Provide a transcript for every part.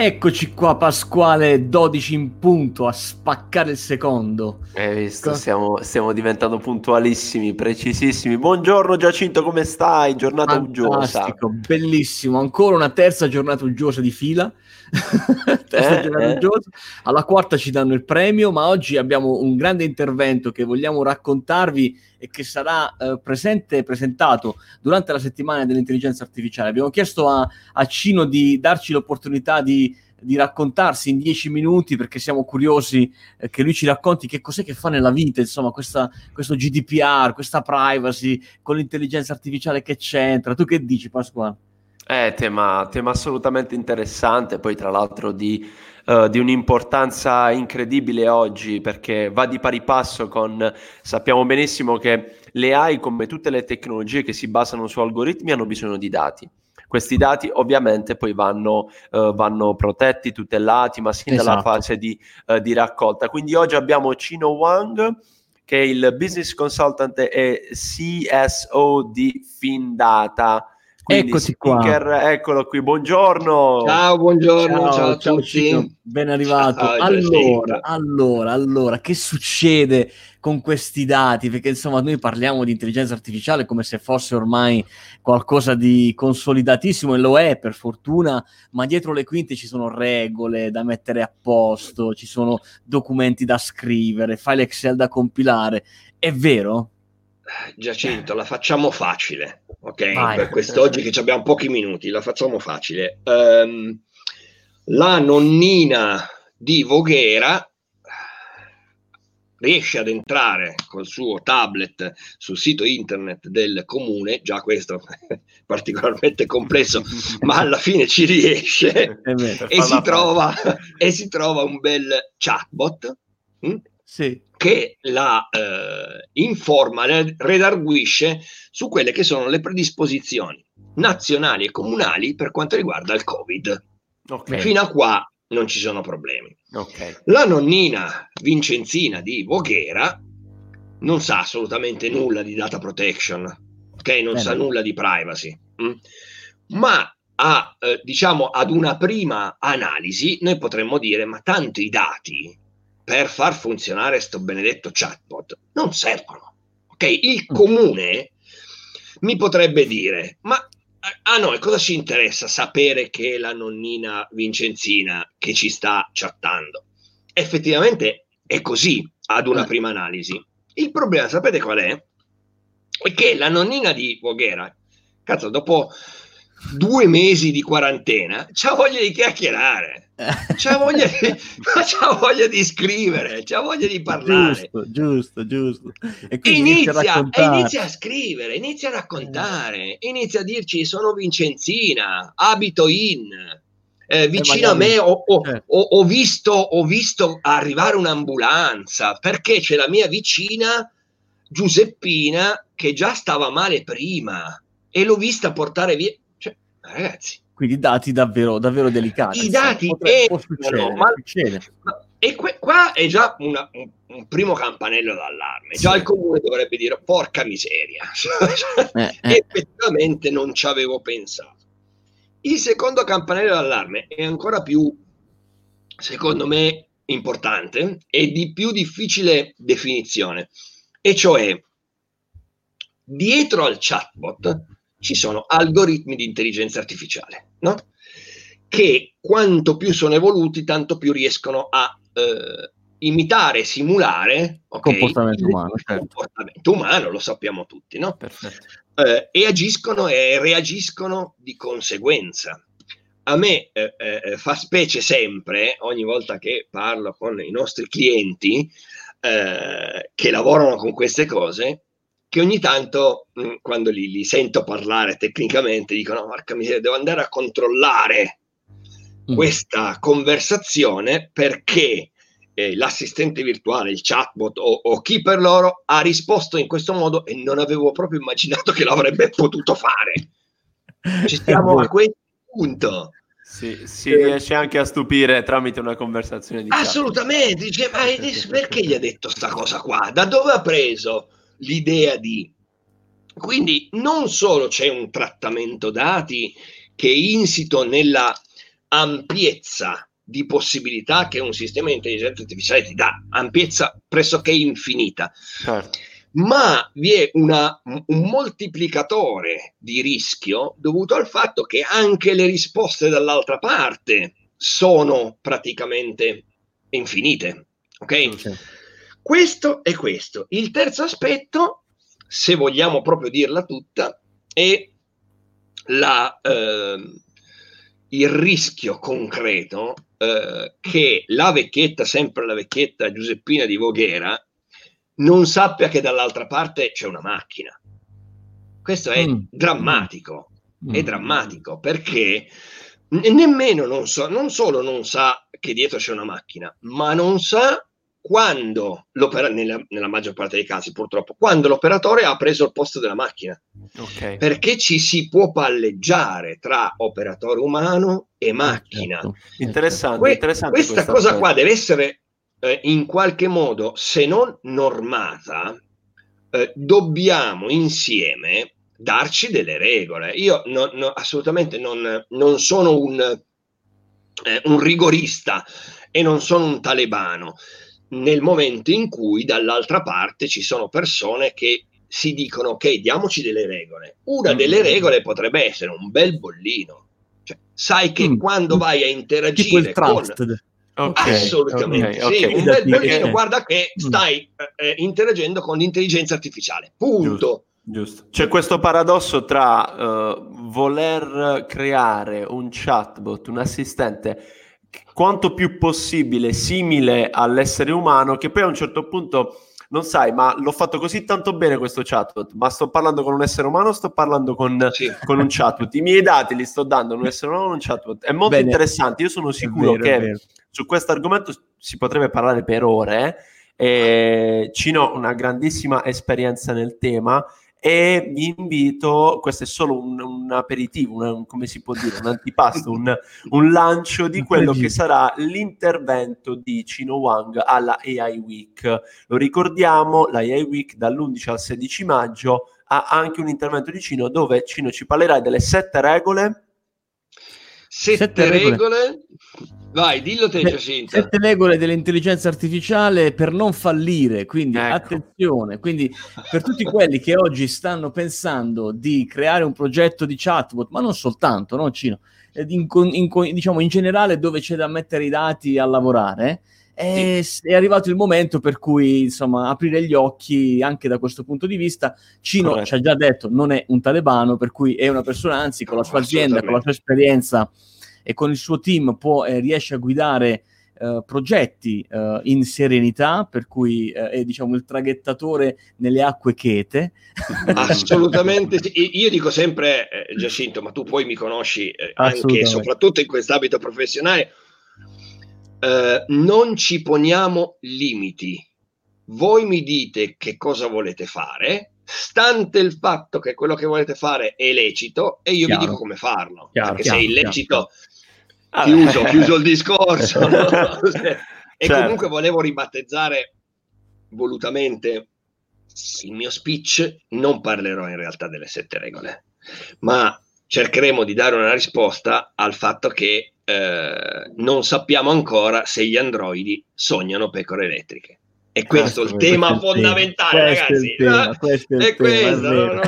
Eccoci qua, Pasquale, 12 in punto, a spaccare il secondo. Hai visto, stiamo diventando puntualissimi, precisissimi. Buongiorno Giacinto, come stai? Giornata uggiosa. Fantastico, bellissimo, ancora una terza giornata uggiosa di fila. Alla quarta ci danno il premio, ma oggi abbiamo un grande intervento che vogliamo raccontarvi e che sarà presentato durante la settimana dell'intelligenza artificiale. Abbiamo chiesto a Cino di darci l'opportunità di raccontarsi in 10 minuti, perché siamo curiosi che lui ci racconti che cos'è che fa nella vita, insomma, questo GDPR, questa privacy con l'intelligenza artificiale, che c'entra. Tu che dici, Pasquale? Tema assolutamente interessante, poi tra l'altro di un'importanza incredibile oggi, perché va di pari passo con, sappiamo benissimo che le AI, come tutte le tecnologie che si basano su algoritmi, hanno bisogno di dati. Questi dati ovviamente poi vanno protetti, tutelati, ma sin dalla fase di raccolta. Quindi oggi abbiamo Cino Wang, che è il business consultant e CSO di FinData. Quindi eccoci speaker, qua. Eccolo qui, buongiorno. Ciao, buongiorno, ciao a tutti. Ben arrivato. Ciao, allora, che succede con questi dati? Perché insomma noi parliamo di intelligenza artificiale come se fosse ormai qualcosa di consolidatissimo, e lo è per fortuna, ma dietro le quinte ci sono regole da mettere a posto, ci sono documenti da scrivere, file Excel da compilare. È vero? Giacinto, la facciamo facile, ok? Vai. Per quest'oggi che abbiamo pochi minuti, la facciamo facile. La nonnina di Voghera riesce ad entrare col suo tablet sul sito internet del comune, già questo è particolarmente complesso, ma alla fine ci riesce, e si trova un bel chatbot, che la informa, redarguisce su quelle che sono le predisposizioni nazionali e comunali per quanto riguarda il Covid. Okay. Fino a qua non ci sono problemi. Okay. La nonnina Vincenzina di Voghera non sa assolutamente nulla di data protection, okay? Non sa nulla di privacy, ma ad una prima analisi noi potremmo dire: ma tanto i dati per far funzionare sto benedetto chatbot non servono, ok? Il comune mi potrebbe dire: ma a noi cosa ci interessa sapere che la nonnina Vincenzina che ci sta chattando? Effettivamente è così ad una prima analisi. Il problema, sapete qual è? È che la nonnina di Voghera, cazzo, dopo 2 mesi di quarantena, c'ha voglia di chiacchierare, c'ha voglia di scrivere, c'ha voglia di parlare. Giusto. E inizia a scrivere, inizia a raccontare, inizia a dirci: sono Vincenzina, abito in, vicino magari a me ho visto arrivare un'ambulanza, perché c'è la mia vicina Giuseppina che già stava male prima e l'ho vista portare via. Cioè, ragazzi, quindi dati davvero delicati. I dati qua è già un primo campanello d'allarme. Sì. Già il comune dovrebbe dire: porca miseria, effettivamente non ci avevo pensato. Il secondo campanello d'allarme è ancora più, secondo me, importante e di più difficile definizione, e cioè: dietro al chatbot ci sono algoritmi di intelligenza artificiale, no? Che quanto più sono evoluti, tanto più riescono a imitare, simulare comportamento umano, comportamento umano, lo sappiamo tutti, no? Perfetto. E agiscono e reagiscono di conseguenza. A me fa specie sempre, ogni volta che parlo con i nostri clienti che lavorano con queste cose, che ogni tanto, quando li sento parlare tecnicamente, dicono: porca miseria, devo andare a controllare questa conversazione, perché l'assistente virtuale, il chatbot o chi per loro ha risposto in questo modo e non avevo proprio immaginato che l'avrebbe potuto fare. Ci stiamo a quel punto. Sì, si riesce anche a stupire tramite una conversazione di assolutamente. Dice: ma perché gli ha detto sta cosa qua? Da dove ha preso l'idea di... Quindi non solo c'è un trattamento dati che è insito nella ampiezza di possibilità che un sistema di intelligenza artificiale ti dà, ampiezza pressoché infinita. Certo. Ma vi è un moltiplicatore di rischio dovuto al fatto che anche le risposte dall'altra parte sono praticamente infinite. Okay? Okay. Questo è questo. Il terzo aspetto, se vogliamo proprio dirla tutta, è il rischio concreto che la vecchietta, sempre la vecchietta Giuseppina di Voghera, non sappia che dall'altra parte c'è una macchina. Questo è drammatico, è drammatico, perché nemmeno non solo non sa che dietro c'è una macchina, ma non sa quando nella maggior parte dei casi, purtroppo, quando l'operatore ha preso il posto della macchina. Okay. Perché ci si può palleggiare tra operatore umano e macchina. Certo. Interessante, interessante. Questa cosa qua deve essere in qualche modo, se non normata, dobbiamo insieme darci delle regole. Io assolutamente non sono un rigorista e non sono un talebano, nel momento in cui dall'altra parte ci sono persone che si dicono ok, diamoci delle regole. Una delle regole potrebbe essere un bel bollino, cioè, sai che quando vai a interagire con... Okay, assolutamente, okay, sì, okay. Un bel bollino, guarda che stai interagendo con l'intelligenza artificiale, punto. Giusto. C'è questo paradosso tra voler creare un chatbot, un assistente quanto più possibile simile all'essere umano, che poi a un certo punto non sai, ma l'ho fatto così tanto bene questo chatbot, ma sto parlando con un essere umano o sto parlando con un chatbot? I miei dati li sto dando a un essere umano o un chatbot? È molto interessante, io sono sicuro che su questo argomento si potrebbe parlare per ore. Cino, una grandissima esperienza nel tema, e vi invito, questo è solo un aperitivo, come si può dire, un antipasto, un lancio di quello che sarà l'intervento di Cino Wang alla AI Week. Lo ricordiamo, la AI Week dall'11 al 16 maggio ha anche un intervento di Cino, dove Cino ci parlerà delle 7 regole. Sette regole. Vai, dillo te, Giacinta. 7 regole dell'intelligenza artificiale per non fallire, quindi ecco. Attenzione, quindi per tutti quelli che oggi stanno pensando di creare un progetto di chatbot, ma non soltanto, no Cino, diciamo in generale dove c'è da mettere i dati a lavorare, è arrivato il momento per cui, insomma, aprire gli occhi anche da questo punto di vista. Cino ci ha già detto, non è un talebano, per cui è una persona, anzi, con la sua azienda, con la sua esperienza e con il suo team riesce a guidare progetti in serenità, per cui è, diciamo, il traghettatore nelle acque chete. Assolutamente sì. Io dico sempre, Giacinto, ma tu poi mi conosci anche e soprattutto in quest'abito professionale, non ci poniamo limiti. Voi mi dite che cosa volete fare, stante il fatto che quello che volete fare è lecito, e io vi dico come farlo. Perché se è illecito, chiuso il discorso. No? E comunque volevo ribattezzare volutamente il mio speech. Non parlerò in realtà delle 7 regole, ma cercheremo di dare una risposta al fatto che non sappiamo ancora se gli androidi sognano pecore elettriche. E questo è il tema fondamentale, ragazzi. È questo.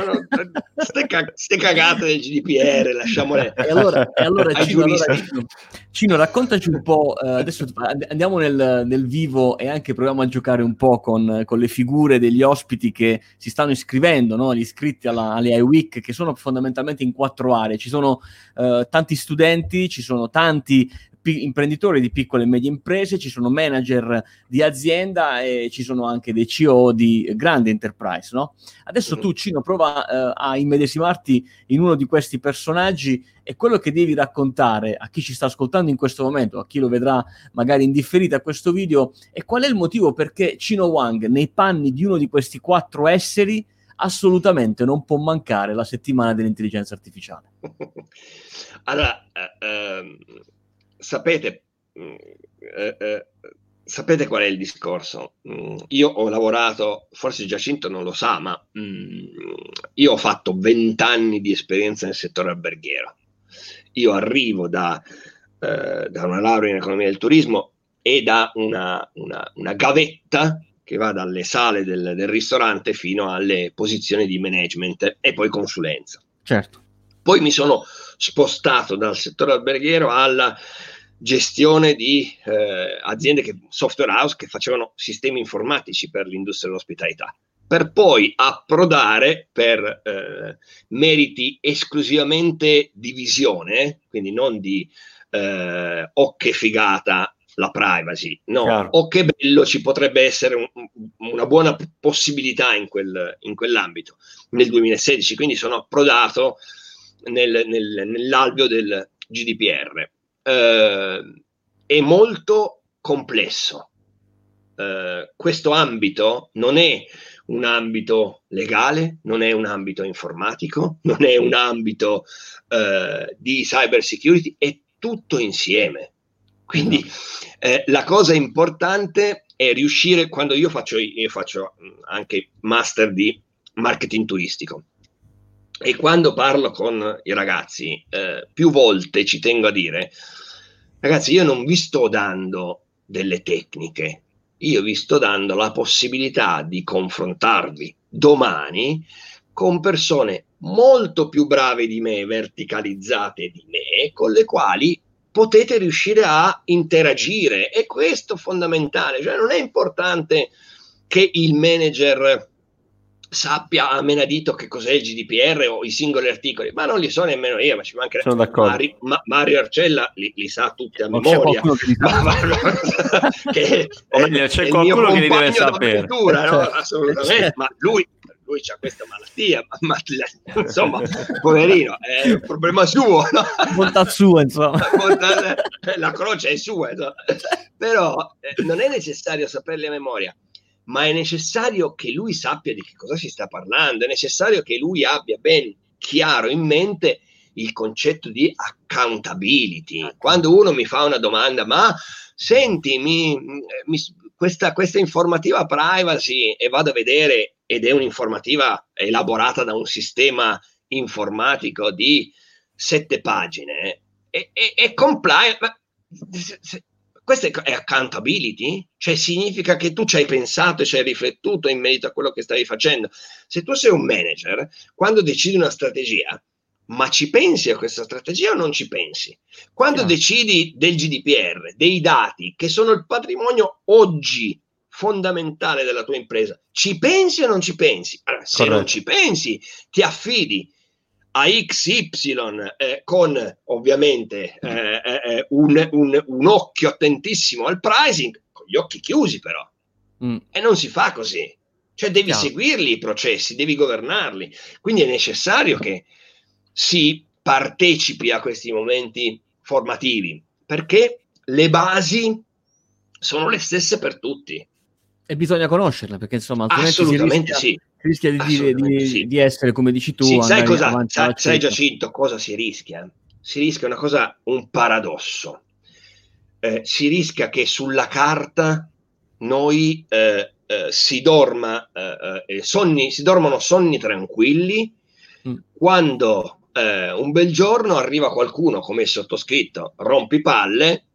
Ste cagate del GDPR, lasciamole. E allora Cino, raccontaci un po'. Adesso andiamo nel vivo e anche proviamo a giocare un po' con le figure degli ospiti che si stanno iscrivendo, no? Gli iscritti alle AI Week, che sono fondamentalmente in 4 aree. Ci sono tanti studenti, ci sono tanti imprenditori di piccole e medie imprese, ci sono manager di azienda e ci sono anche dei CEO di grande enterprise, no? Adesso tu, Cino, prova a immedesimarti in uno di questi personaggi, e quello che devi raccontare a chi ci sta ascoltando in questo momento, a chi lo vedrà magari in differita a questo video, è qual è il motivo perché Cino Wang, nei panni di uno di questi 4 esseri, assolutamente non può mancare la settimana dell'intelligenza artificiale. Allora, sapete qual è il discorso? Io ho lavorato, forse Giacinto non lo sa, ma io ho fatto 20 anni di esperienza nel settore alberghiero. Io arrivo da da una laurea in economia del turismo e da una gavetta che va dalle sale del ristorante fino alle posizioni di management e poi consulenza. Certo. Poi mi sono spostato dal settore alberghiero alla gestione di aziende, software house, che facevano sistemi informatici per l'industria dell'ospitalità, per poi approdare per meriti esclusivamente di visione, quindi non di o che figata la privacy, no, claro. O che bello, ci potrebbe essere una buona possibilità in quell'ambito nel 2016, quindi sono approdato nell'alveo del GDPR. È molto complesso. Questo ambito non è un ambito legale, non è un ambito informatico, non è un ambito di cyber security, è tutto insieme. Quindi la cosa importante è riuscire, quando io faccio anche master di marketing turistico, e quando parlo con i ragazzi, più volte ci tengo a dire: ragazzi, io non vi sto dando delle tecniche, io vi sto dando la possibilità di confrontarvi domani con persone molto più brave di me, verticalizzate di me, con le quali potete riuscire a interagire. E questo è fondamentale, cioè non è importante che il manager sappia a menadito che cos'è il GDPR o i singoli articoli, ma non li so nemmeno io, ma ci mancherebbe. Sono d'accordo. Mario Arcella li sa tutti a memoria, c'è qualcuno che li deve sapere, no? Assolutamente, ma lui c'ha questa malattia, ma insomma, poverino, è un problema suo, no? Bontà sua, insomma. La croce è sua, insomma. Però non è necessario saperli a memoria, ma è necessario che lui sappia di che cosa si sta parlando, è necessario che lui abbia ben chiaro in mente il concetto di accountability. Quando uno mi fa una domanda, ma senti, questa informativa privacy, e vado a vedere, ed è un'informativa elaborata da un sistema informatico di 7 pagine, e compliance, questa è accountability? Cioè significa che tu ci hai pensato e ci hai riflettuto in merito a quello che stavi facendo. Se tu sei un manager, quando decidi una strategia, ma ci pensi a questa strategia o non ci pensi? Quando decidi del GDPR, dei dati, che sono il patrimonio oggi fondamentale della tua impresa, ci pensi o non ci pensi? Allora, se non ci pensi, ti affidi a XY con ovviamente un occhio attentissimo al pricing, con gli occhi chiusi però, e non si fa così, cioè devi seguirli i processi, devi governarli, quindi è necessario che si partecipi a questi momenti formativi, perché le basi sono le stesse per tutti. E bisogna conoscerle, perché insomma assolutamente si rischia di essere, come dici tu, sai Giacinto cosa si rischia? Si rischia una cosa, un paradosso, si rischia che sulla carta noi si dormano sonni tranquilli, quando un bel giorno arriva qualcuno come il sottoscritto rompipalle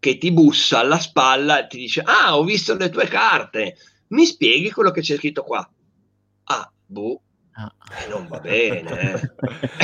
che ti bussa alla spalla e ti dice: ah, ho visto le tue carte, mi spieghi quello che c'è scritto qua? Non va bene,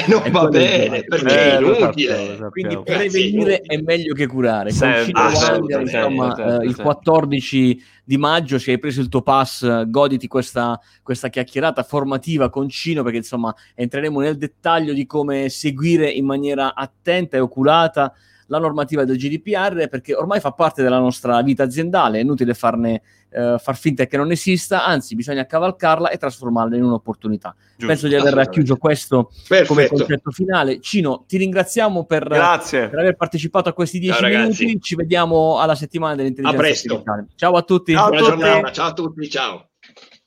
non va bene, perché è inutile. Quindi prevenire è meglio che curare. Il 14 di maggio ci hai preso il tuo pass, goditi questa chiacchierata formativa con Cino, perché insomma entreremo nel dettaglio di come seguire in maniera attenta e oculata la normativa del GDPR, perché ormai fa parte della nostra vita aziendale, è inutile far finta che non esista, anzi bisogna cavalcarla e trasformarla in un'opportunità. Giusto, penso di aver racchiuso questo. Perfetto. Come concetto finale. Cino, ti ringraziamo per aver partecipato a questi 10 minuti, ci vediamo alla settimana dell'intelligenza artificiale. Ciao a tutti. Ciao a tutti. Ciao a tutti, ciao.